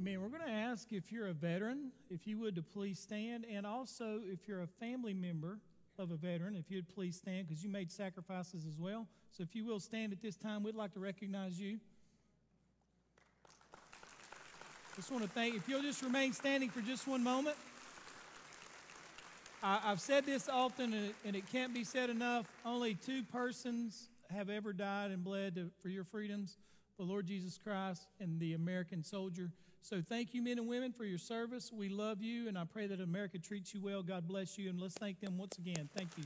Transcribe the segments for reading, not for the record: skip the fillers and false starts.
Amen. We're going to ask if you're a veteran, if you would, to please stand, and also if you're a family member of a veteran, if you'd please stand, because you made sacrifices as well. So if you will stand at this time, we'd like to recognize you. Just want to thank, if you'll just remain standing for just one moment. I've said this often, and it can't be said enough. Only two persons have ever died and bled for your freedoms, the Lord Jesus Christ and the American soldier. So thank you, men and women, for your service. We love you, and I pray that America treats you well. God bless you, and let's thank them once again. Thank you.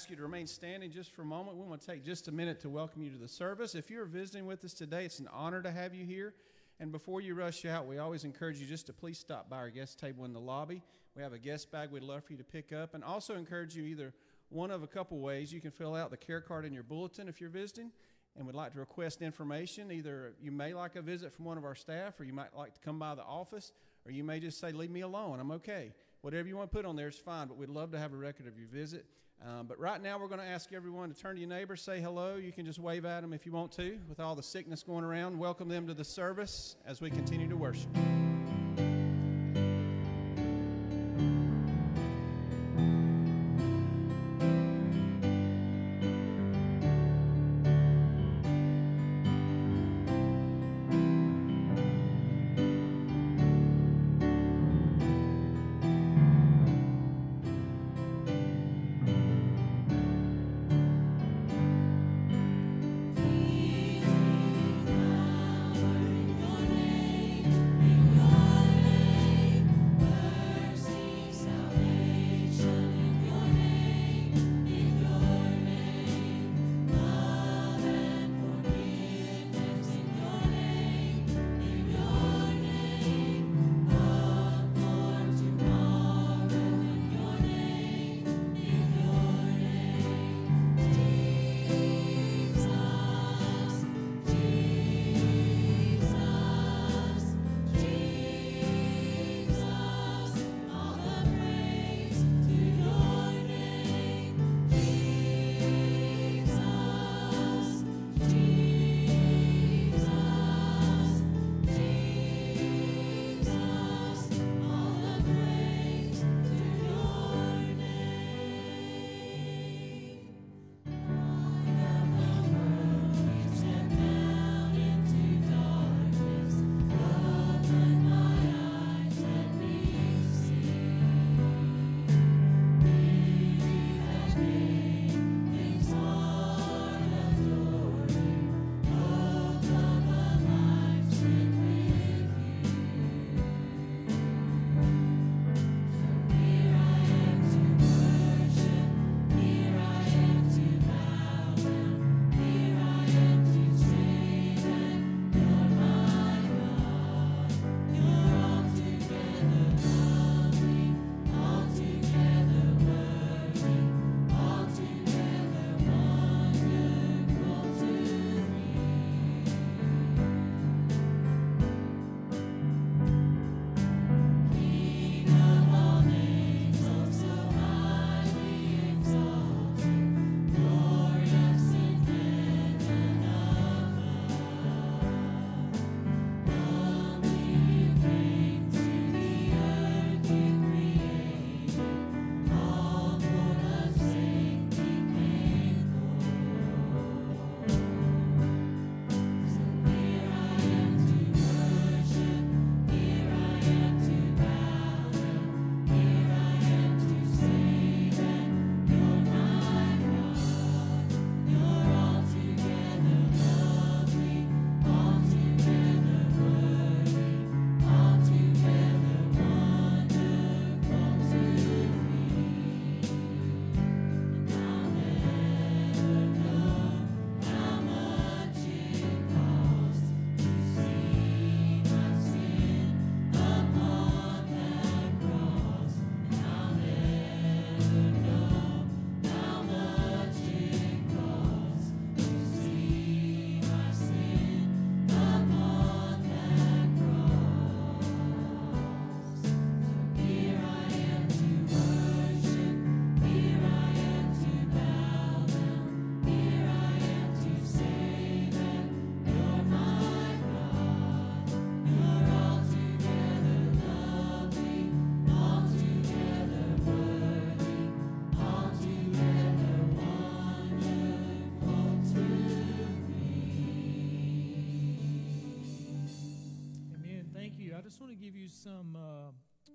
ask you to remain standing just for a moment. We want to take just a minute to welcome you to the service. If you're visiting with us today, it's an honor to have you here. And before you rush out, we always encourage you just to please stop by our guest table in the lobby. We have a guest bag we'd love for you to pick up. And also encourage you either one of a couple ways. You can fill out the care card in your bulletin if you're visiting and would like to request information. Either you may like a visit from one of our staff, or you might like to come by the office, or you may just say, leave me alone, I'm okay. Whatever you want to put on there is fine, but we'd love to have a record of your visit. But right now, we're going to ask everyone to turn to your neighbor, say hello. You can just wave at them if you want to. With all the sickness going around, welcome them to the service as we continue to worship. Some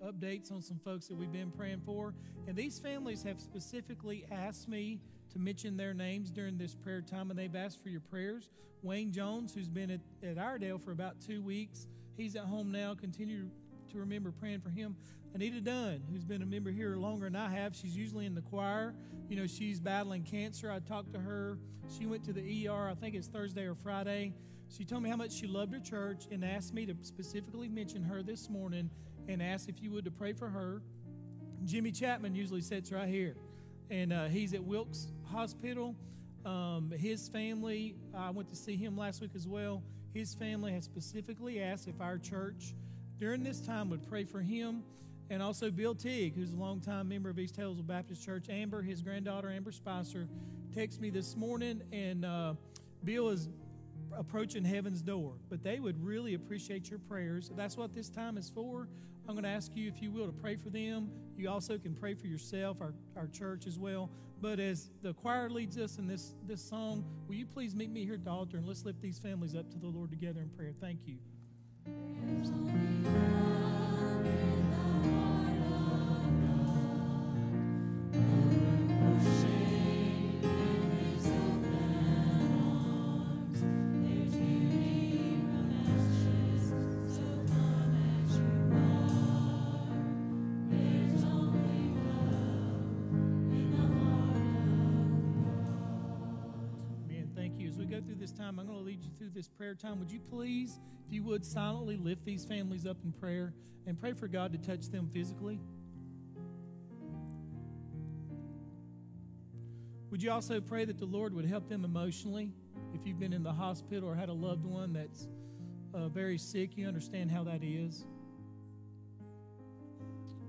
updates on some folks that we've been praying for, and these families have specifically asked me to mention their names during this prayer time, and they've asked for your prayers. Wayne Jones, who's been at Iredale for about 2 weeks, he's at home now, continue to to remember praying for him. Anita Dunn, who's been a member here longer than I have, she's usually in the choir. You know, she's battling cancer. I talked to her. She went to the ER, I think it's Thursday or Friday. She told me how much she loved her church and asked me to specifically mention her this morning and asked if you would to pray for her. Jimmy Chapman usually sits right here, and he's at Wilkes Hospital. His family, I went to see him last week as well. His family has specifically asked if our church during this time would pray for him. And also Bill Tigg, who's a longtime member of East Hills Baptist Church. Amber, his granddaughter, Amber Spicer, texted me this morning, and Bill is approaching heaven's door. But they would really appreciate your prayers. That's what this time is for. I'm going to ask you, if you will, to pray for them. You also can pray for yourself, our church as well. But as the choir leads us in this song, will you please meet me here at the altar, and let's lift these families up to the Lord together in prayer. Thank you. Time. I'm going to lead you through this prayer time. Would you please, if you would, silently lift these families up in prayer and pray for God to touch them physically? Would you also pray that the Lord would help them emotionally? If you've been in the hospital or had a loved one that's very sick, you understand how that is.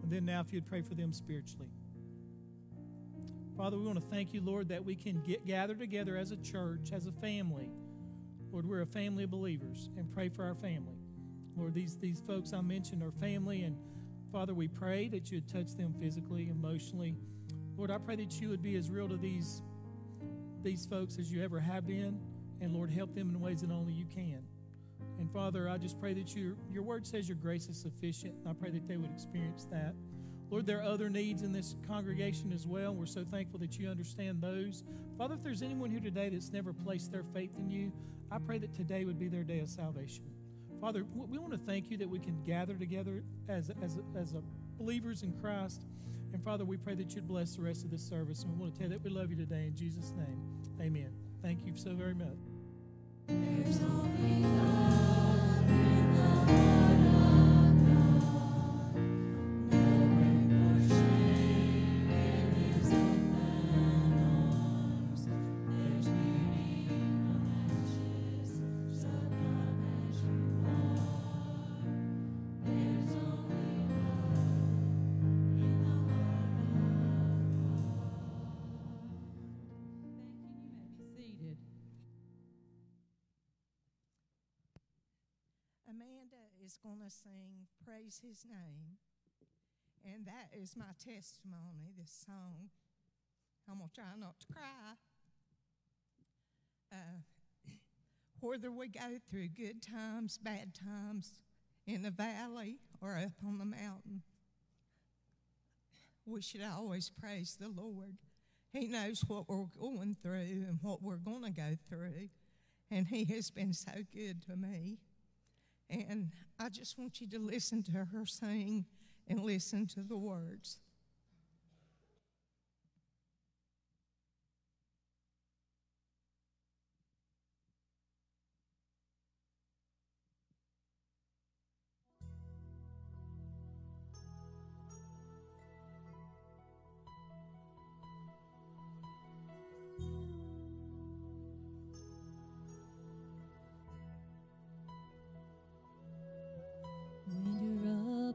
And then now, if you'd pray for them spiritually. Father, we want to thank you, Lord, that we can gather together as a church, as a family. Lord, we're a family of believers, and pray for our family. Lord, these folks I mentioned are family, and Father, we pray that you would touch them physically, emotionally. Lord, I pray that you would be as real to these folks as you ever have been, and Lord, help them in ways that only you can. And Father, I just pray that your word says your grace is sufficient, and I pray that they would experience that. Lord, there are other needs in this congregation as well. We're so thankful that you understand those. Father, if there's anyone here today that's never placed their faith in you, I pray that today would be their day of salvation. Father, we want to thank you that we can gather together as believers in Christ. And Father, we pray that you'd bless the rest of this service. And we want to tell you that we love you today in Jesus' name. Amen. Thank you so very much. Is going to sing Praise His Name, and that is my testimony, this song. I'm going to try not to cry. Whether we go through good times, bad times, in the valley or up on the mountain, we should always praise the Lord. He knows what we're going through and what we're going to go through, and he has been so good to me. And I just want you to listen to her sing and listen to the words.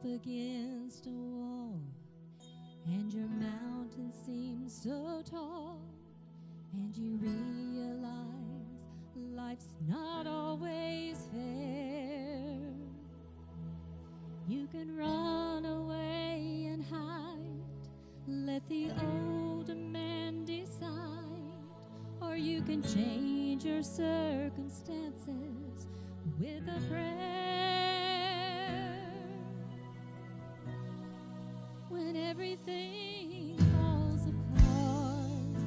Against a wall, and your mountain seems so tall, and you realize life's not always fair. You can run away and hide, let the old man decide, or you can change your circumstances with a prayer. When everything falls apart,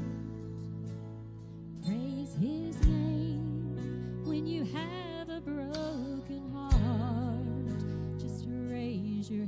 praise his name. When you have a broken heart, just raise your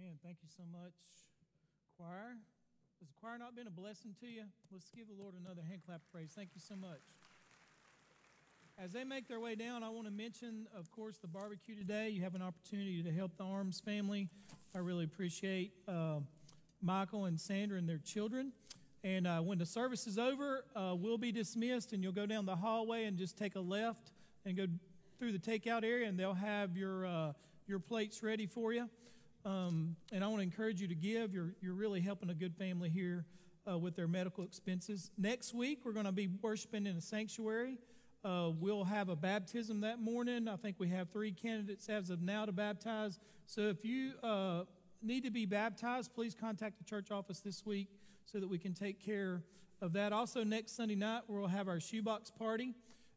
Man, thank you so much, choir. Has the choir not been a blessing to you? Let's give the Lord another hand clap of praise. Thank you so much. As they make their way down, I want to mention, of course, the barbecue today. You have an opportunity to help the Arms family. I really appreciate Michael and Sandra and their children. And when the service is over, we'll be dismissed, and you'll go down the hallway and just take a left and go through the takeout area, and they'll have your plates ready for you. And I want to encourage you to give. You're really helping a good family here with their medical expenses. Next week, we're going to be worshiping in a sanctuary. We'll have a baptism that morning. I think we have 3 candidates as of now to baptize. So if you need to be baptized, please contact the church office this week so that we can take care of that. Also, next Sunday night, we'll have our shoebox party.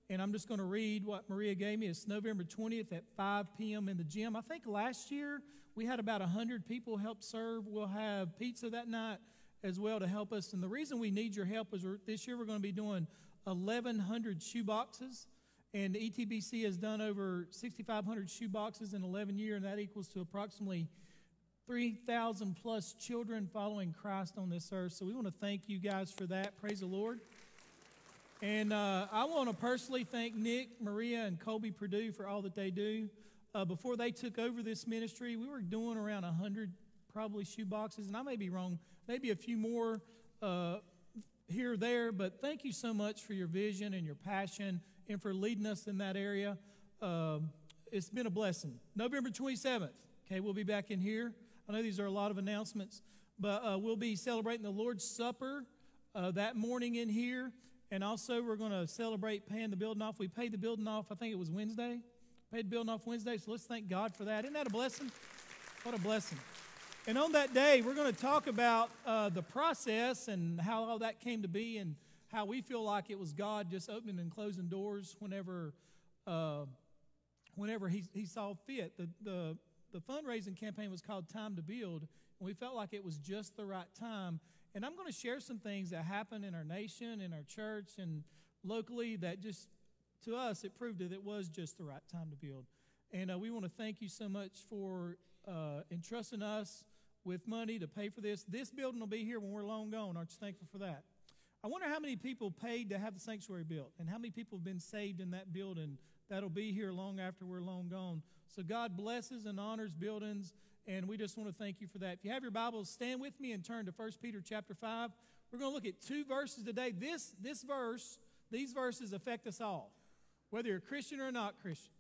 And I'm just going to read what Maria gave me. It's November 20th at 5 p.m. in the gym. I think last year we had about 100 people help serve. We'll have pizza that night as well to help us. And the reason we need your help is this year we're going to be doing 1,100 shoeboxes. And ETBC has done over 6,500 shoeboxes in 11 years, and that equals to approximately 3,000 plus children following Christ on this earth. So we want to thank you guys for that. Praise the Lord. And I want to personally thank Nick, Maria, and Colby Perdue for all that they do. Before they took over this ministry, we were doing around 100 probably shoeboxes, and I may be wrong, maybe a few more here or there, but thank you so much for your vision and your passion and for leading us in that area. It's been a blessing. November 27th, okay, we'll be back in here. I know these are a lot of announcements, but we'll be celebrating the Lord's Supper that morning in here. And also, we're going to celebrate paying the building off. We paid the building off, I think it was Wednesday. Paid the building off Wednesday, so let's thank God for that. Isn't that a blessing? What a blessing. And on that day, we're going to talk about the process and how all that came to be and how we feel like it was God just opening and closing doors whenever he saw fit. The fundraising campaign was called Time to Build, and we felt like it was just the right time. And I'm going to share some things that happened in our nation, in our church, and locally that just, to us, it proved that it was just the right time to build. And we want to thank you so much for entrusting us with money to pay for this. This building will be here when we're long gone. Aren't you thankful for that? I wonder how many people paid to have the sanctuary built and how many people have been saved in that building that'll be here long after we're long gone. So God blesses and honors buildings, and we just want to thank you for that. If you have your Bibles, stand with me and turn to 1 Peter chapter 5. We're going to look at 2 verses today. These verses affect us all, whether you're a Christian or not Christian.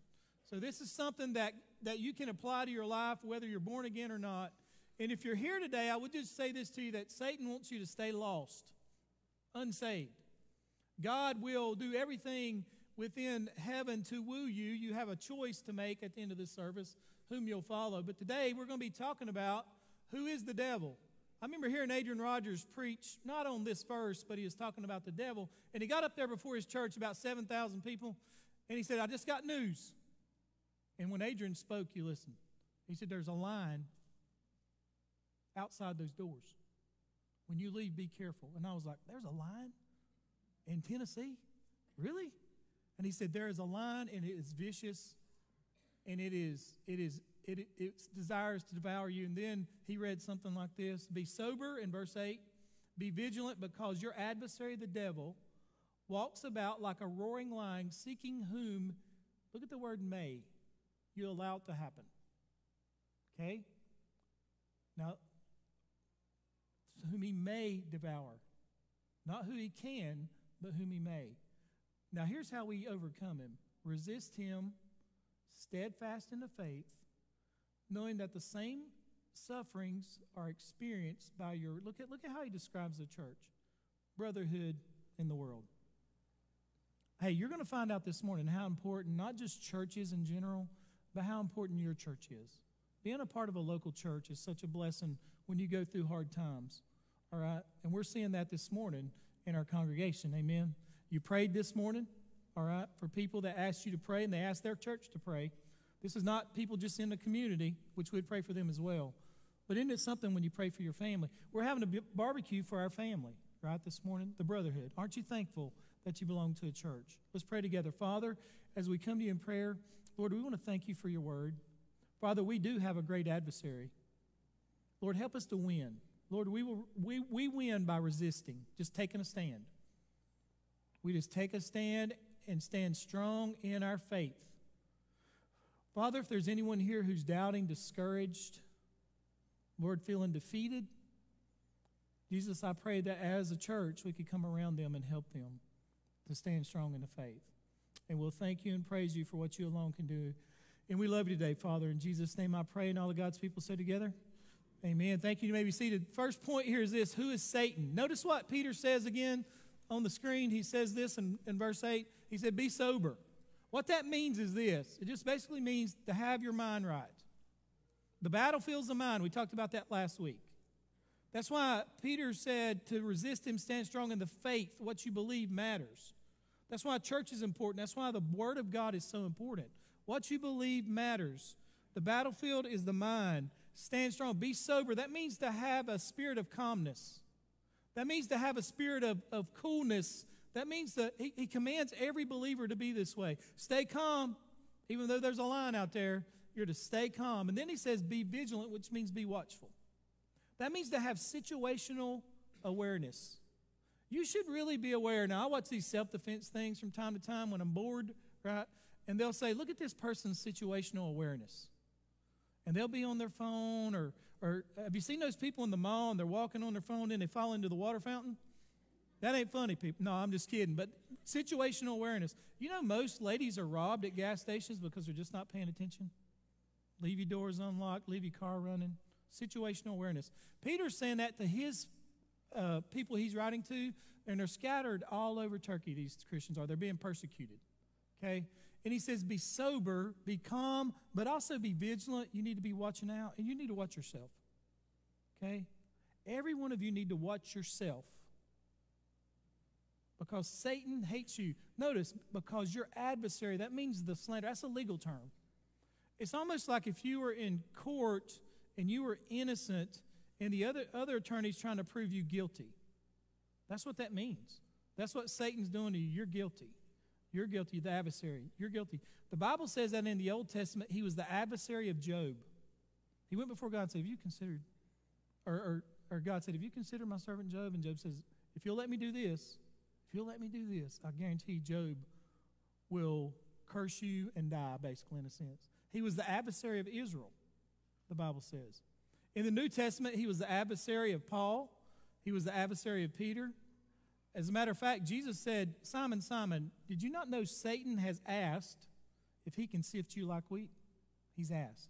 So this is something that you can apply to your life, whether you're born again or not. And if you're here today, I would just say this to you, that Satan wants you to stay lost, unsaved. God will do everything within heaven to woo you. You have a choice to make at the end of this service whom you'll follow. But today we're going to be talking about who is the devil. I remember hearing Adrian Rogers preach, not on this verse, but he was talking about the devil. And he got up there before his church, about 7,000 people, and he said, I just got news. And when Adrian spoke, you listened. He said, there's a lion outside those doors. When you leave, be careful. And I was like, there's a lion in Tennessee? Really? And he said, there is a lion, and it is vicious, and it desires to devour you. And then he read something like this, be sober, in verse 8, be vigilant, because your adversary, the devil, walks about like a roaring lion, seeking whom, look at the word may, you allow it to happen. Okay? Now, whom he may devour. Not who he can, but whom he may. Now, here's how we overcome him. Resist him, steadfast in the faith, knowing that the same sufferings are experienced by your... Look at how he describes the church. Brotherhood in the world. Hey, you're going to find out this morning how important not just churches in general, but how important your church is. Being a part of a local church is such a blessing when you go through hard times. All right? And we're seeing that this morning in our congregation. Amen. You prayed this morning, all right, for people that asked you to pray and they asked their church to pray. This is not people just in the community, which we'd pray for them as well. But isn't it something when you pray for your family? We're having a barbecue for our family, right, this morning, the brotherhood. Aren't you thankful that you belong to a church? Let's pray together. Father, as we come to you in prayer, Lord, we want to thank you for your word. Father, we do have a great adversary. Lord, help us to win. Lord, we win by resisting, just taking a stand. We just take a stand and stand strong in our faith. Father, if there's anyone here who's doubting, discouraged, Lord, feeling defeated, Jesus, I pray that as a church we could come around them and help them to stand strong in the faith. And we'll thank you and praise you for what you alone can do. And we love you today, Father. In Jesus' name I pray, and all of God's people say together, amen. Thank you. You may be seated. First point here is this: who is Satan? Notice what Peter says again on the screen. He says this in verse 8. He said, be sober. What that means is this. It just basically means to have your mind right. The battlefield's the mind. We talked about that last week. That's why Peter said to resist him, stand strong in the faith. What you believe matters. That's why church is important. That's why the Word of God is so important. What you believe matters. The battlefield is the mind. Stand strong. Be sober. That means to have a spirit of calmness. That means to have a spirit of coolness. That means that he commands every believer to be this way. Stay calm. Even though there's a lion out there, you're to stay calm. And then he says be vigilant, which means be watchful. That means to have situational awareness. You should really be aware. Now, I watch these self-defense things from time to time when I'm bored, right? And they'll say, look at this person's situational awareness. And they'll be on their phone, or have you seen those people in the mall and they're walking on their phone and they fall into the water fountain? That ain't funny, people. No, I'm just kidding. But situational awareness. You know most ladies are robbed at gas stations because they're just not paying attention. Leave your doors unlocked, leave your car running. Situational awareness. Peter's saying that to his people he's writing to, and they're scattered all over Turkey, these Christians are. They're being persecuted, okay? And he says, be sober, be calm, but also be vigilant. You need to be watching out, and you need to watch yourself, okay? Every one of you need to watch yourself because Satan hates you. Notice, because your adversary, that means the slanderer. That's a legal term. It's almost like if you were in court and you were innocent and the other attorney's trying to prove you guilty. That's what that means. That's what Satan's doing to you. You're guilty. You're guilty, the adversary. You're guilty. The Bible says that in the Old Testament, he was the adversary of Job. He went before God and said, have you considered, or God said, have you considered my servant Job? And Job says, if you'll let me do this, if you'll let me do this, I guarantee Job will curse you and die, basically, in a sense. He was the adversary of Israel, the Bible says. In the New Testament, he was the adversary of Paul. He was the adversary of Peter. As a matter of fact, Jesus said, Simon, Simon, did you not know Satan has asked if he can sift you like wheat? He's asked.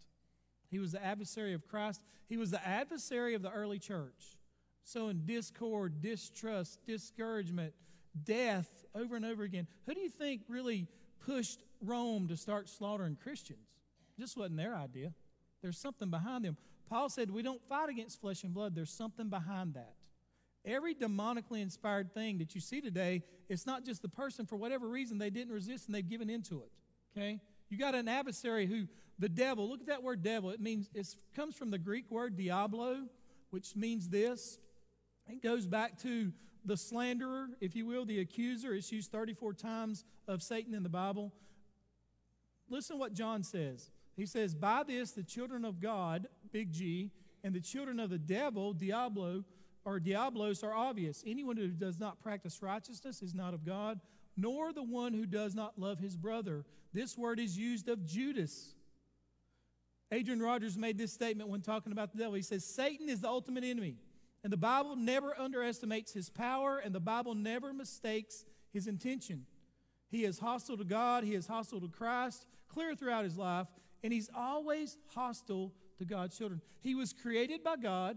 He was the adversary of Christ. He was the adversary of the early church. So in discord, distrust, discouragement, death, over and over again, who do you think really pushed Rome to start slaughtering Christians? It just wasn't their idea. There's something behind them. Paul said, we don't fight against flesh and blood. There's something behind that. Every demonically inspired thing that you see today, it's not just the person, for whatever reason, they didn't resist and they've given into it, okay? You got an adversary who, the devil, look at that word devil. It means, it comes from the Greek word diablo, which means this. It goes back to the slanderer, if you will, the accuser. It's used 34 times of Satan in the Bible. Listen to what John says. He says, by this, the children of God, big G, and the children of the devil, diablo, or diablos, are obvious. Anyone who does not practice righteousness is not of God, nor the one who does not love his brother. This word is used of Judas. Adrian Rogers made this statement when talking about the devil. He says, Satan is the ultimate enemy, and the Bible never underestimates his power, and the Bible never mistakes his intention. He is hostile to God. He is hostile to Christ, clear throughout his life. And he's always hostile to God's children. He was created by God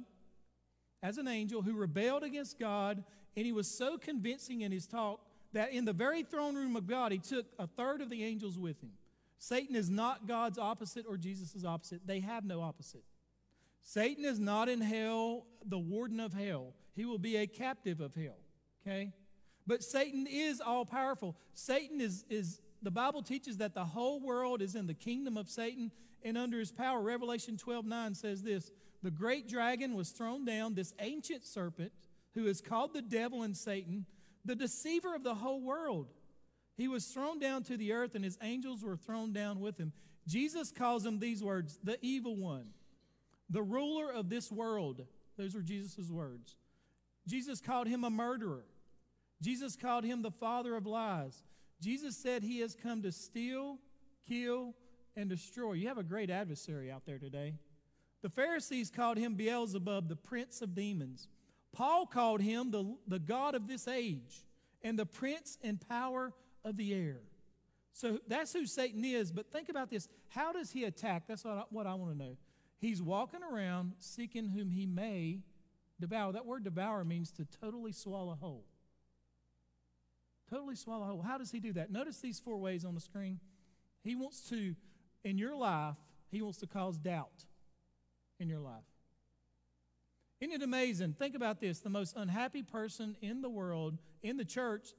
as an angel who rebelled against God, and he was so convincing in his talk that in the very throne room of God, he took a third of the angels with him. Satan is not God's opposite or Jesus' opposite. They have no opposite. Satan is not in hell, the warden of hell. He will be a captive of hell, okay? But Satan is all-powerful. Satan is the Bible teaches that the whole world is in the kingdom of Satan and under his power. Revelation 12:9 says this, the great dragon was thrown down, this ancient serpent, who is called the devil and Satan, the deceiver of the whole world. He was thrown down to the earth, and his angels were thrown down with him. Jesus calls him these words, the evil one, the ruler of this world. Those are Jesus' words. Jesus called him a murderer. Jesus called him the father of lies. Jesus said he has come to steal, kill, and destroy. You have a great adversary out there today. The Pharisees called him Beelzebub, the prince of demons. Paul called him the God of this age and the prince and power of the air. So that's who Satan is. But think about this. How does he attack? That's what I want to know. He's walking around seeking whom he may devour. That word devour means to totally swallow whole. Totally swallow whole. How does he do that? Notice these four ways on the screen. He wants to, in your life, he wants to cause doubt in your life. Isn't it amazing? Think about this. The most unhappy person in the world, in the church,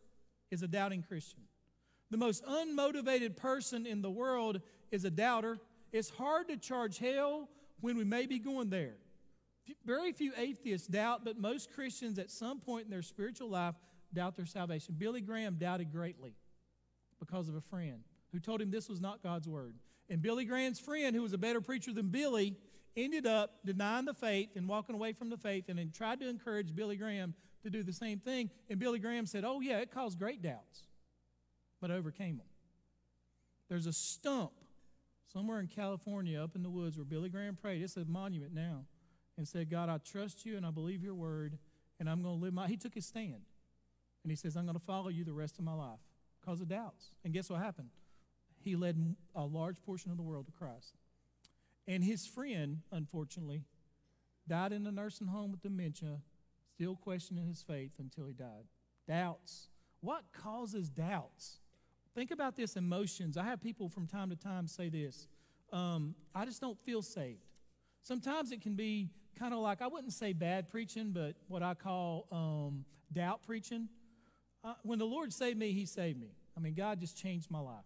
is a doubting Christian. The most unmotivated person in the world is a doubter. It's hard to charge hell when we may be going there. Very few atheists doubt, but most Christians at some point in their spiritual life doubt their salvation. Billy Graham doubted greatly because of a friend who told him this was not God's word. And Billy Graham's friend, who was a better preacher than Billy, ended up denying the faith and walking away from the faith, and then tried to encourage Billy Graham to do the same thing. And Billy Graham said, oh yeah, it caused great doubts, but overcame them. There's a stump somewhere in California up in the woods where Billy Graham prayed. It's a monument now, and said, God, I trust you and I believe your word, and I'm going to live my... He took his stand, and he says, I'm going to follow you the rest of my life because of doubts. And guess what happened? He led a large portion of the world to Christ. And his friend, unfortunately, died in a nursing home with dementia, still questioning his faith until he died. Doubts. What causes doubts? Think about this, emotions. I have people from time to time say this, I just don't feel saved. Sometimes it can be kind of like, I wouldn't say bad preaching, but what I call doubt preaching. When the Lord saved me, he saved me. I mean, God just changed my life,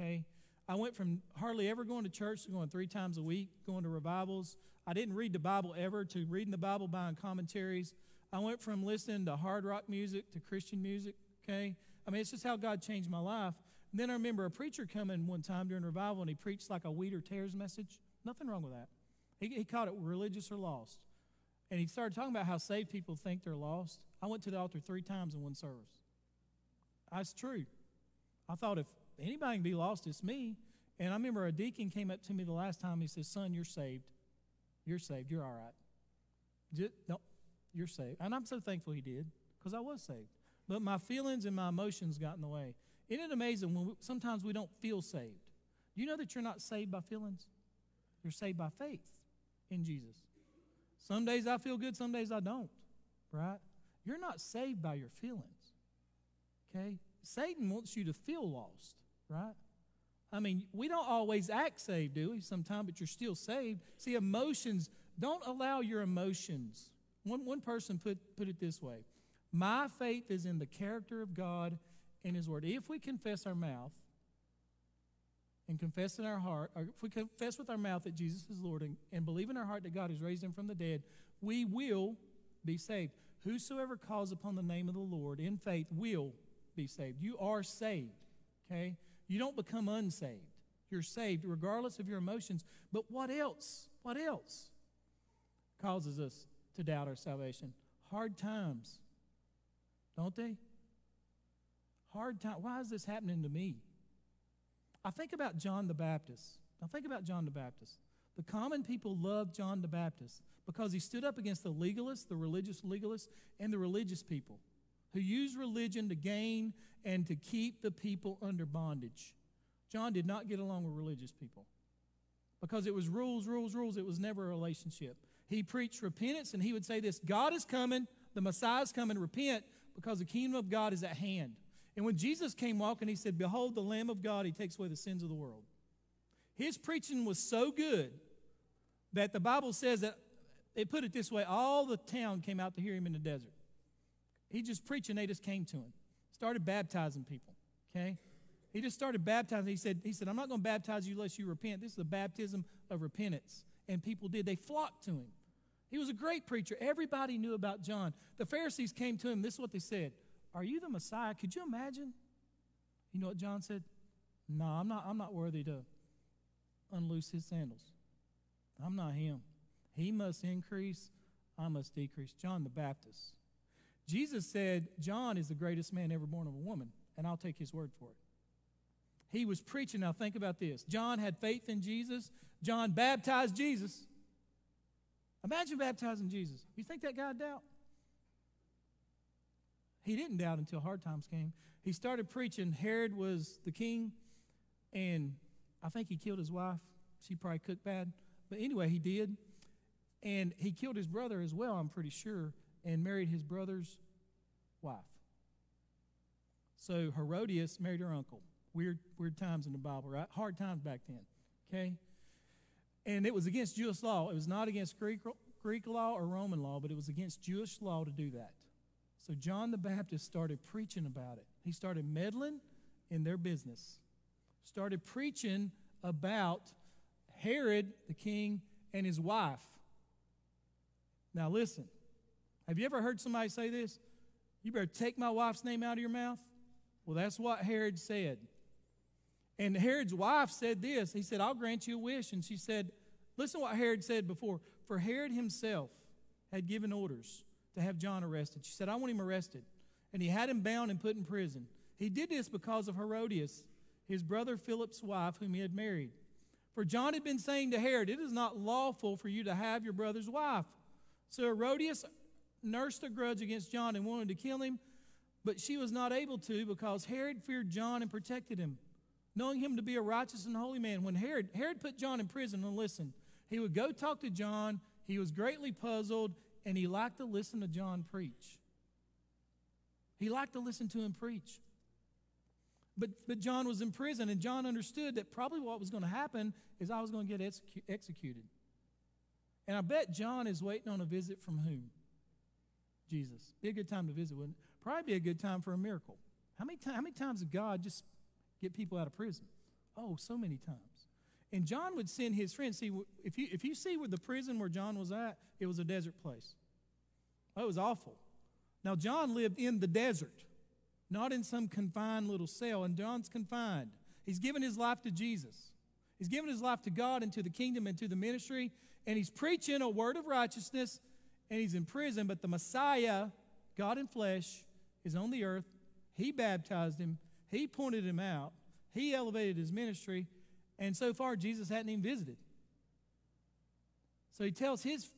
okay? I went from hardly ever going to church to going 3 times a week, going to revivals. I didn't read the Bible ever to reading the Bible, buying commentaries. I went from listening to hard rock music to Christian music, okay? I mean, it's just how God changed my life. And then I remember a preacher coming one time during revival, and he preached like a wheat or tares message. Nothing wrong with that. He called it religious or lost. And he started talking about how saved people think they're lost. I went to the altar 3 times in one service. That's true. I thought if anybody can be lost, it's me. And I remember a deacon came up to me the last time. He says, son, you're saved. You're saved. You're all right. You're saved. And I'm so thankful he did, because I was saved. But my feelings and my emotions got in the way. Isn't it amazing when sometimes we don't feel saved? Do you know that you're not saved by feelings? You're saved by faith in Jesus. Some days I feel good, some days I don't, right? You're not saved by your feelings, okay? Satan wants you to feel lost, right? I mean, we don't always act saved, do we? Sometimes, but you're still saved. See, emotions, don't allow your emotions. One person put it this way. My faith is in the character of God and his word. If we confess our mouth and confess in our heart, or if we confess with our mouth that Jesus is Lord and believe in our heart that God has raised him from the dead, we will be saved. Whosoever calls upon the name of the Lord in faith will be saved. You are saved, okay? You don't become unsaved. You're saved regardless of your emotions. But what else? What else causes us to doubt our salvation? Hard times, don't they? Hard times. Why is this happening to me? I think about John the Baptist. Now think about John the Baptist. The common people loved John the Baptist because he stood up against the legalists, the religious legalists, and the religious people who used religion to gain and to keep the people under bondage. John did not get along with religious people because it was rules, rules, rules. It was never a relationship. He preached repentance, and he would say this, God is coming, the Messiah is coming, repent, because the kingdom of God is at hand. And when Jesus came walking, he said, behold, the Lamb of God, he takes away the sins of the world. His preaching was so good that the Bible says that, they put it this way, all the town came out to hear him in the desert. He just preached and they just came to him. Started baptizing people, okay? He just started baptizing. He said, I'm not going to baptize you unless you repent. This is the baptism of repentance. And people did. They flocked to him. He was a great preacher. Everybody knew about John. The Pharisees came to him. This is what they said. Are you the Messiah? Could you imagine? You know what John said? No, I'm not worthy to unloose his sandals. I'm not him. He must increase, I must decrease. John the Baptist. Jesus said, John is the greatest man ever born of a woman, and I'll take his word for it. He was preaching. Now think about this. John had faith in Jesus. John baptized Jesus. Imagine baptizing Jesus. You think that guy would doubt? He didn't doubt until hard times came. He started preaching. Herod was the king, and I think he killed his wife. She probably cooked bad. But anyway, he did. And he killed his brother as well, I'm pretty sure, and married his brother's wife. So Herodias married her uncle. Weird times in the Bible, right? Hard times back then, okay? And it was against Jewish law. It was not against Greek law or Roman law, but it was against Jewish law to do that. So John the Baptist started preaching about it. He started meddling in their business. Started preaching about Herod the king and his wife. Now listen, have you ever heard somebody say this? You better take my wife's name out of your mouth. Well, that's what Herod said. And Herod's wife said this. He said, I'll grant you a wish. And she said, listen to what Herod said before. For Herod himself had given orders to have John arrested. She said, I want him arrested. And he had him bound and put in prison. He did this because of Herodias, his brother Philip's wife, whom he had married. For John had been saying to Herod, it is not lawful for you to have your brother's wife. So Herodias nursed a grudge against John and wanted to kill him, but she was not able to because Herod feared John and protected him, knowing him to be a righteous and holy man. When Herod put John in prison, and listen, he would go talk to John. He was greatly puzzled, and he liked to listen to John preach. He liked to listen to him preach. But John was in prison, and John understood that probably what was going to happen is I was going to get executed. And I bet John is waiting on a visit from whom? Jesus. Be a good time to visit, wouldn't it? Probably be a good time for a miracle. How many times did God just get people out of prison? Oh, so many times. And John would send his friends. See, if you see where the prison where John was at, it was a desert place. Oh, it was awful. Now, John lived in the desert, not in some confined little cell. And John's confined. He's given his life to Jesus. He's given his life to God and to the kingdom and to the ministry. And he's preaching a word of righteousness, and he's in prison. But the Messiah, God in flesh, is on the earth. He baptized him. He pointed him out. He elevated his ministry. And so far, Jesus hadn't even visited. So he tells his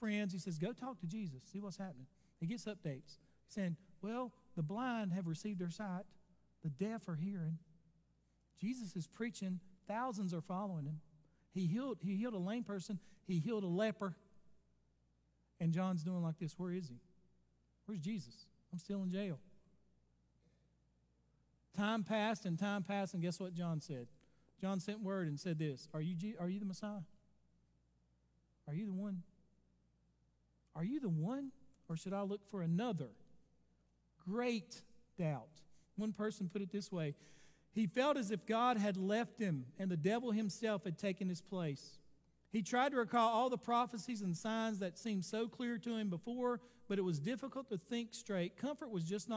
friends, he says, go talk to Jesus. See what's happening. He gets updates. He's saying, well, the blind have received their sight. The deaf are hearing. Jesus is preaching. Thousands are following him. He healed a lame person. He healed a leper. And John's doing like this. Where is he? Where's Jesus? I'm still in jail. Time passed, and guess what John said? John sent word and said this, Are you the Messiah? Are you the one? Are you the one? Or should I look for another? Great doubt. One person put it this way. He felt as if God had left him and the devil himself had taken his place. He tried to recall all the prophecies and signs that seemed so clear to him before, but it was difficult to think straight. Comfort was just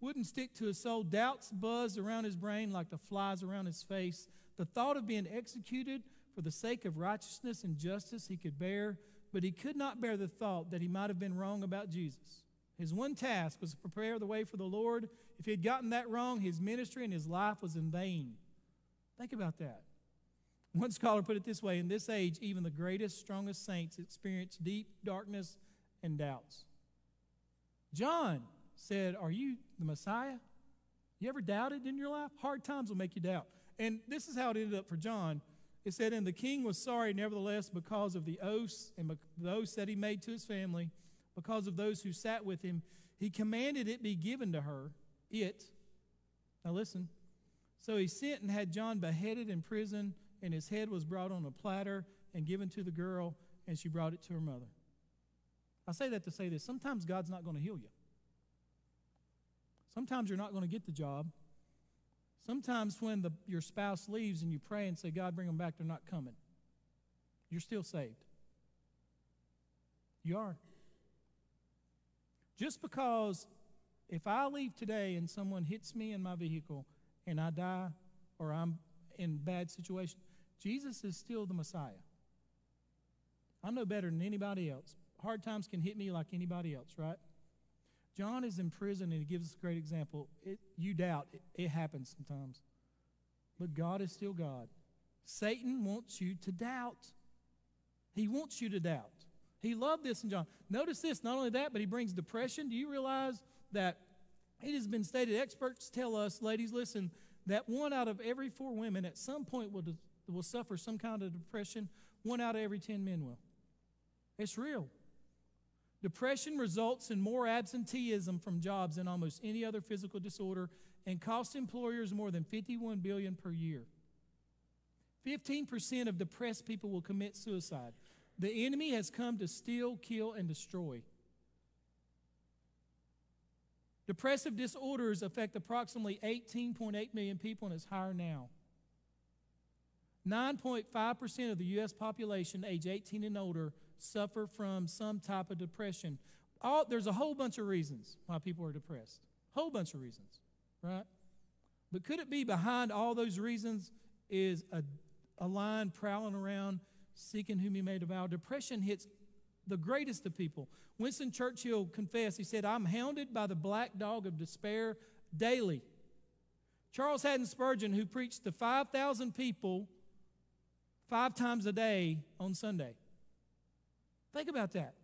wouldn't stick to his soul. Doubts buzzed around his brain like the flies around his face. The thought of being executed for the sake of righteousness and justice he could bear, but he could not bear the thought that he might have been wrong about Jesus. His one task was to prepare the way for the Lord. If he had gotten that wrong, his ministry and his life was in vain. Think about that. One scholar put it this way, in this age, even the greatest, strongest saints experience deep darkness and doubts. John said, are you the Messiah? You ever doubted in your life? Hard times will make you doubt. And this is how it ended up for John. It said, and the king was sorry, nevertheless, because of the oaths and the oaths that he made to his family, because of those who sat with him, he commanded it be given to her, it. Now listen. So he sent and had John beheaded in prison, and his head was brought on a platter and given to the girl, and she brought it to her mother. I say that to say this. Sometimes God's not going to heal you. Sometimes you're not going to get the job. Sometimes when your spouse leaves and you pray and say, God, bring them back, they're not coming. You're still saved. You are. Just because if I leave today and someone hits me in my vehicle and I die or I'm in bad situation, Jesus is still the Messiah. I know better than anybody else. Hard times can hit me like anybody else, right? John is in prison, and he gives us a great example. You doubt. It happens sometimes. But God is still God. Satan wants you to doubt. He wants you to doubt. He loved this in John. Notice this, not only that, but he brings depression. Do you realize that it has been stated, experts tell us, ladies, listen, that 1 out of every 4 women at some point will suffer some kind of depression. 1 out of every 10 men will. It's real. Depression results in more absenteeism from jobs than almost any other physical disorder and costs employers more than $51 billion per year. 15% of depressed people will commit suicide. The enemy has come to steal, kill, and destroy. Depressive disorders affect approximately 18.8 million people, and it's higher now. 9.5% of the U.S. population age 18 and older suffer from some type of depression. There's a whole bunch of reasons why people are depressed. Whole bunch of reasons, right? But could it be behind all those reasons is a lion prowling around seeking whom he may devour? Depression hits the greatest of people. Winston Churchill confessed, he said, "I'm hounded by the black dog of despair daily." Charles Haddon Spurgeon, who preached to 5,000 people 5 times a day on Sunday. Think about that.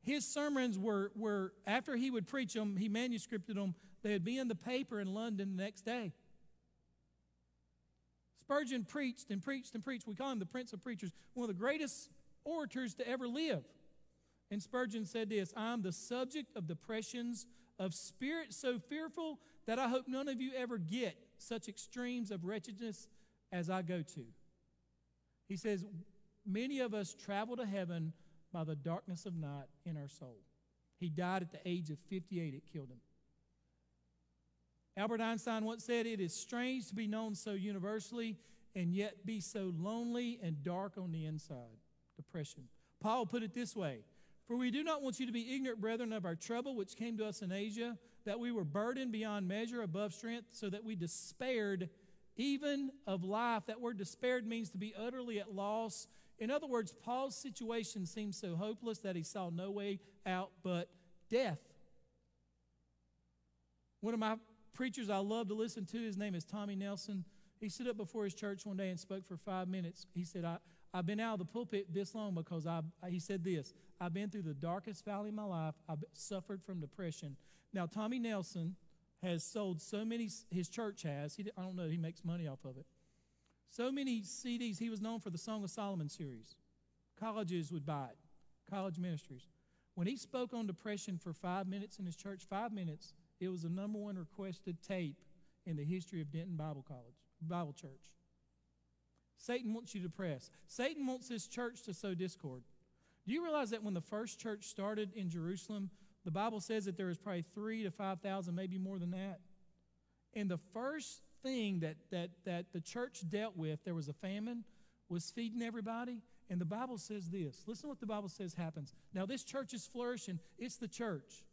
His sermons were after he would preach them, he manuscripted them, they would be in the paper in London the next day. Spurgeon preached and preached and preached. We call him the Prince of Preachers, one of the greatest orators to ever live. And Spurgeon said this, "I am the subject of depressions of spirit so fearful that I hope none of you ever get such extremes of wretchedness as I go to." He says, "Many of us travel to heaven by the darkness of night in our soul." He died at the age of 58. It killed him. Albert Einstein once said, "It is strange to be known so universally and yet be so lonely and dark on the inside." Depression. Paul put it this way, "For we do not want you to be ignorant, brethren, of our trouble which came to us in Asia, that we were burdened beyond measure, above strength, so that we despaired even of life." That word despaired means to be utterly at loss. In other words, Paul's situation seemed so hopeless that he saw no way out but death. One of my preachers I love to listen to, his name is Tommy Nelson. He stood up before his church one day and spoke for 5 minutes. He said, I've been out of the pulpit this long because he said this, "I've been through the darkest valley of my life. I've suffered from depression." Now, Tommy Nelson has sold so many, his church has, I don't know, he makes money off of it. So many CDs, he was known for the Song of Solomon series. Colleges would buy it, college ministries. When he spoke on depression for 5 minutes in his church, 5 minutes, it was the #1 requested tape in the history of Denton Bible Church. Satan wants you depressed. Satan wants this church to sow discord. Do you realize that when the first church started in Jerusalem, the Bible says that there was probably 3,000 to 5,000, maybe more than that. And the first thing that the church dealt with, there was a famine, was feeding everybody. And the Bible says this. Listen to what the Bible says happens. Now, this church is flourishing. It's the church.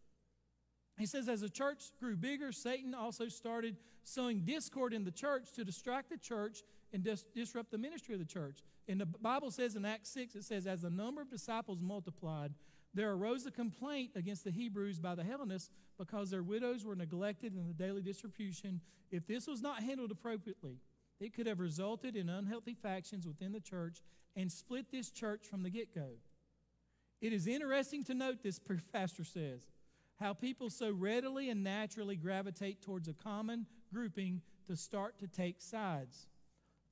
He says, as the church grew bigger, Satan also started sowing discord in the church to distract the church and disrupt the ministry of the church. And the Bible says in Acts 6, it says, as the number of disciples multiplied, there arose a complaint against the Hebrews by the Hellenists because their widows were neglected in the daily distribution. If this was not handled appropriately, it could have resulted in unhealthy factions within the church and split this church from the get-go. It is interesting to note, this pastor says, how people so readily and naturally gravitate towards a common grouping to start to take sides.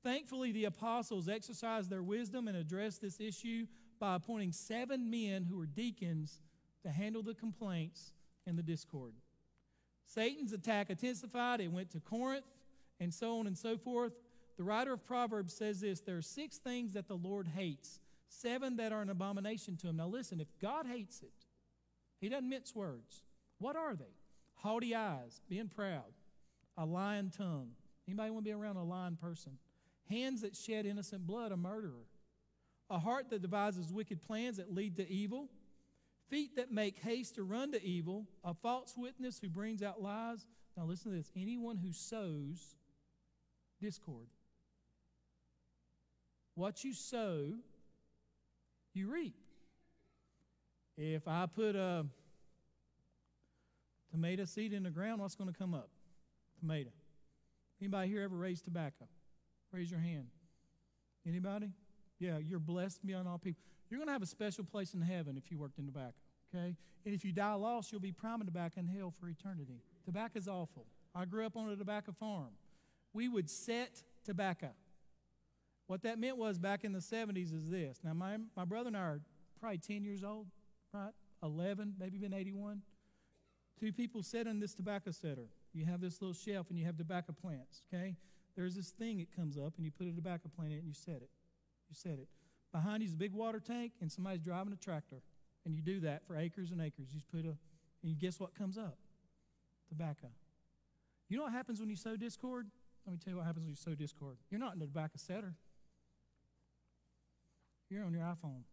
Thankfully, the apostles exercised their wisdom and addressed this issue by appointing 7 men who were deacons to handle the complaints and the discord. Satan's attack intensified. It went to Corinth and so on and so forth. The writer of Proverbs says this, there are 6 things that the Lord hates, 7 that are an abomination to him. Now listen, if God hates it, he doesn't mince words. What are they? Haughty eyes, being proud, a lying tongue. Anybody want to be around a lying person? Hands that shed innocent blood, a murderer. A heart that devises wicked plans that lead to evil. Feet that make haste to run to evil. A false witness who brings out lies. Now listen to this. Anyone who sows discord. What you sow, you reap. If I put a tomato seed in the ground, what's going to come up? Tomato. Anybody here ever raised tobacco? Raise your hand. Anybody? Yeah, you're blessed beyond all people. You're going to have a special place in heaven if you worked in tobacco, okay? And if you die lost, you'll be priming tobacco in hell for eternity. Tobacco's awful. I grew up on a tobacco farm. We would set tobacco. What that meant was back in the 70s is this. Now, my brother and I are probably 10 years old, right? 11, maybe been 81. Two people set in this tobacco setter. You have this little shelf, and you have tobacco plants, okay? There's this thing that comes up, and you put a tobacco plant in it, and you set it. You set it. Behind you's a big water tank, and somebody's driving a tractor. And you do that for acres and acres. You just put and you guess what comes up? Tobacco. You know what happens when you sow discord? Let me tell you what happens when you sow discord. You're not in a tobacco setter. You're on your iPhone.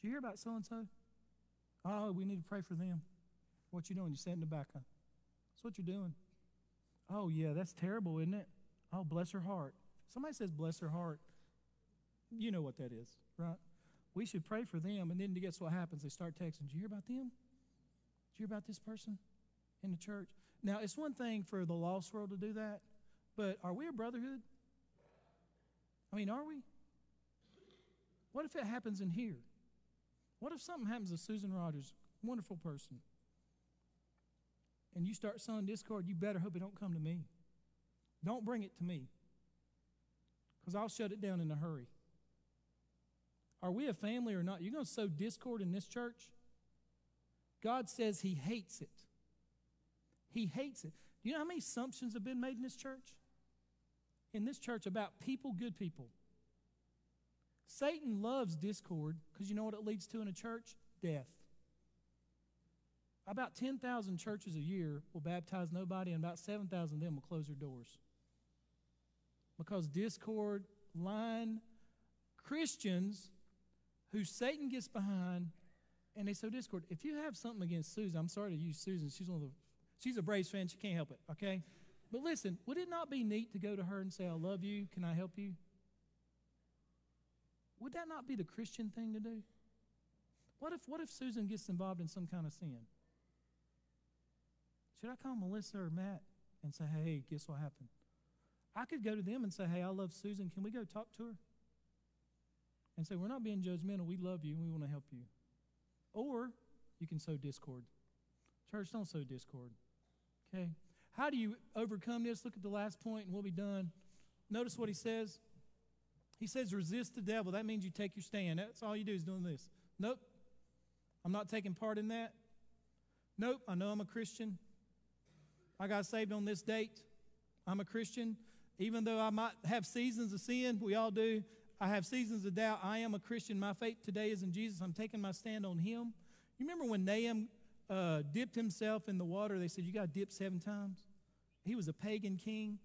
Did you hear about so-and-so? Oh, we need to pray for them. What you doing? You're setting tobacco. That's what you're doing. Oh, yeah, that's terrible, isn't it? Oh, bless her heart. Somebody says bless her heart. You know what that is, right? We should pray for them, and then guess what happens? They start texting. Did you hear about them? Did you hear about this person in the church? Now, it's one thing for the lost world to do that, but are we a brotherhood? I mean, are we? What if it happens in here? What if something happens to Susan Rogers, wonderful person, and you start sowing discord? You better hope it don't come to me. Don't bring it to me, because I'll shut it down in a hurry. Are we a family or not? You're going to sow discord in this church? God says he hates it. He hates it. Do you know how many assumptions have been made in this church? In this church about people, good people. Satan loves discord because you know what it leads to in a church? Death. About 10,000 churches a year will baptize nobody, and about 7,000 of them will close their doors. Because discord, lying, Christians who Satan gets behind, and they sow discord. If you have something against Susan, I'm sorry to use Susan. She's a Braves fan. She can't help it, okay? But listen, would it not be neat to go to her and say, I love you, can I help you? Would that not be the Christian thing to do? What if Susan gets involved in some kind of sin? Should I call Melissa or Matt and say, hey, guess what happened? I could go to them and say, hey, I love Susan. Can we go talk to her? And say, we're not being judgmental. We love you and we want to help you. Or you can sow discord. Church, don't sow discord. Okay? How do you overcome this? Look at the last point and we'll be done. Notice what he says. He says, resist the devil. That means you take your stand. That's all you do is doing this. Nope, I'm not taking part in that. Nope, I know I'm a Christian. I got saved on this date. I'm a Christian. Even though I might have seasons of sin, we all do. I have seasons of doubt. I am a Christian. My faith today is in Jesus. I'm taking my stand on him. You remember when Nahum dipped himself in the water? They said, you got to dip 7 times. He was a pagan king.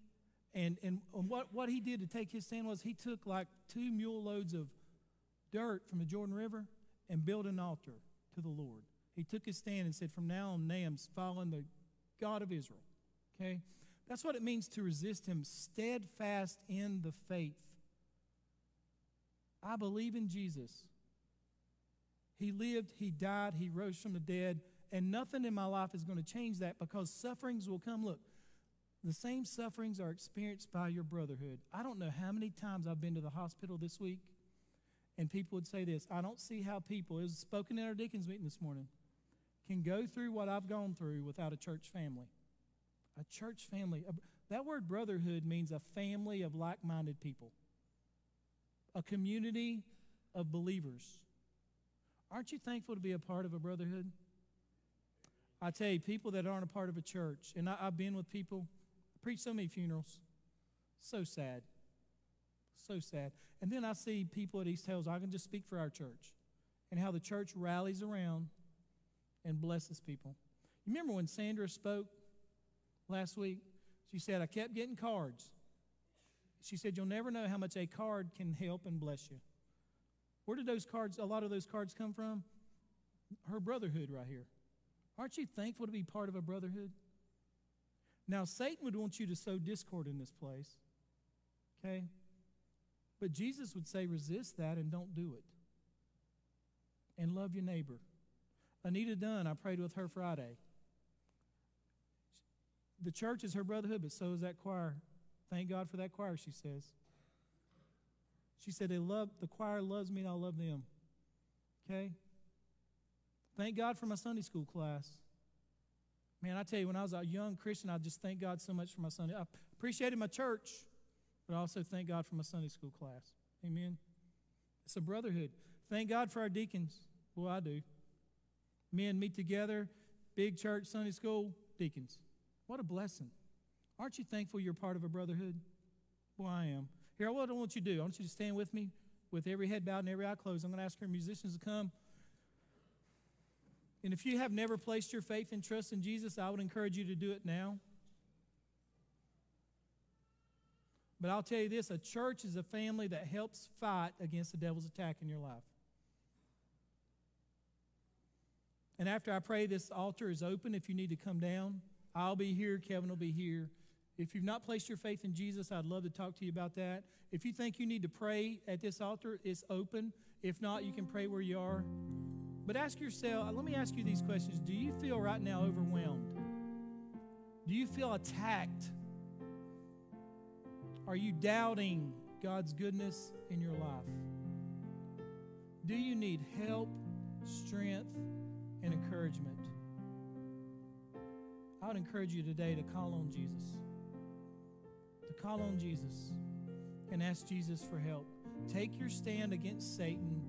And what he did to take his stand was he took like 2 mule loads of dirt from the Jordan River and built an altar to the Lord. He took his stand and said, from now on, Nahum's following the God of Israel. Okay? That's what it means to resist him, steadfast in the faith. I believe in Jesus. He lived, he died, he rose from the dead, and nothing in my life is going to change that because sufferings will come. Look, the same sufferings are experienced by your brotherhood. I don't know how many times I've been to the hospital this week, and people would say this, I don't see how people, it was spoken in our deacons meeting this morning, can go through what I've gone through without a church family. A church family. That word brotherhood means a family of like-minded people. A community of believers. Aren't you thankful to be a part of a brotherhood? I tell you, people that aren't a part of a church, and I've been with people, I preach so many funerals. So sad. So sad. And then I see people at East Hills, I can just speak for our church, and how the church rallies around and blesses people. You remember when Sandra spoke last week? She said, I kept getting cards. She said, you'll never know how much a card can help and bless you. Where did those cards, a lot of those cards come from? Her brotherhood right here. Aren't you thankful to be part of a brotherhood? Now, Satan would want you to sow discord in this place, okay? But Jesus would say, resist that and don't do it. And love your neighbor. Anita Dunn, I prayed with her Friday. The church is her brotherhood, but so is that choir. Thank God for that choir, she says. She said, the choir loves me and I love them. Okay? Thank God for my Sunday school class. Man, I tell you, when I was a young Christian, I just thank God so much for my Sunday. I appreciated my church, but I also thank God for my Sunday school class. Amen? It's a brotherhood. Thank God for our deacons. Well, I do. Men meet together, big church, Sunday school, deacons. What a blessing. Aren't you thankful you're part of a brotherhood? Well, I am. Here, what I want you to do, I want you to stand with me with every head bowed and every eye closed. I'm going to ask our musicians to come. And if you have never placed your faith and trust in Jesus, I would encourage you to do it now. But I'll tell you this, a church is a family that helps fight against the devil's attack in your life. And after I pray, this altar is open if you need to come down. I'll be here. Kevin will be here. If you've not placed your faith in Jesus, I'd love to talk to you about that. If you think you need to pray at this altar, it's open. If not, you can pray where you are. But ask yourself, let me ask you these questions. Do you feel right now overwhelmed? Do you feel attacked? Are you doubting God's goodness in your life? Do you need help, strength, and encouragement? I would encourage you today to call on Jesus. To call on Jesus and ask Jesus for help. Take your stand against Satan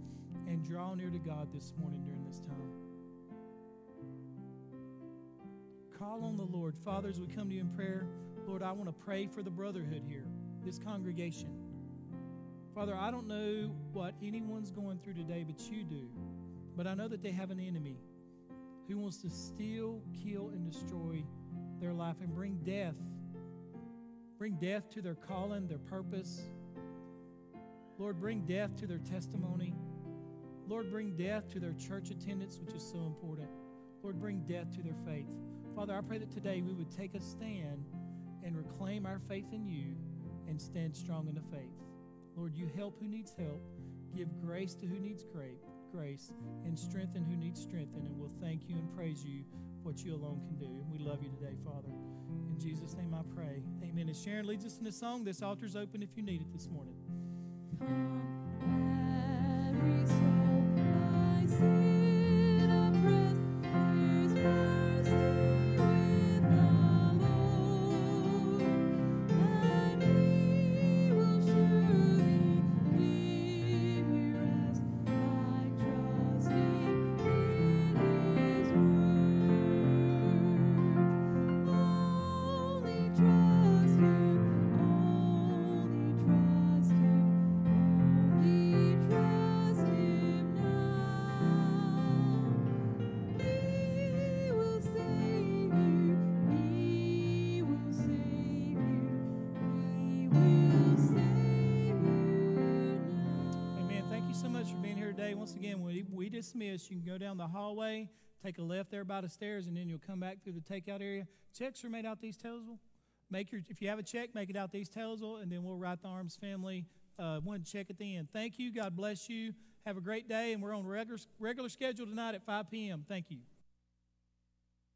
and draw near to God this morning during this time. Call on the Lord. Father, as we come to you in prayer, Lord, I want to pray for the brotherhood here, this congregation. Father, I don't know what anyone's going through today, but you do. But I know that they have an enemy who wants to steal, kill, and destroy their life and bring death. Bring death to their calling, their purpose. Lord, bring death to their testimony. Lord, bring death to their church attendance, which is so important. Lord, bring death to their faith. Father, I pray that today we would take a stand and reclaim our faith in you and stand strong in the faith. Lord, you help who needs help. Give grace to who needs grace, and strengthen who needs strengthen, and we'll thank you and praise you for what you alone can do. And we love you today, Father. In Jesus' name I pray. Amen. As Sharon leads us in this song, this altar's open if you need it this morning. Every soul I see. Dismissed. You can go down the hallway, take a left there by the stairs, and then you'll come back through the takeout area. Checks are made out these Towsville. If you have a check, make it out these Towsville, and then we'll write the Arms family one check at the end. Thank you. God bless you. Have a great day, and we're on regular schedule tonight at 5 p.m. Thank you.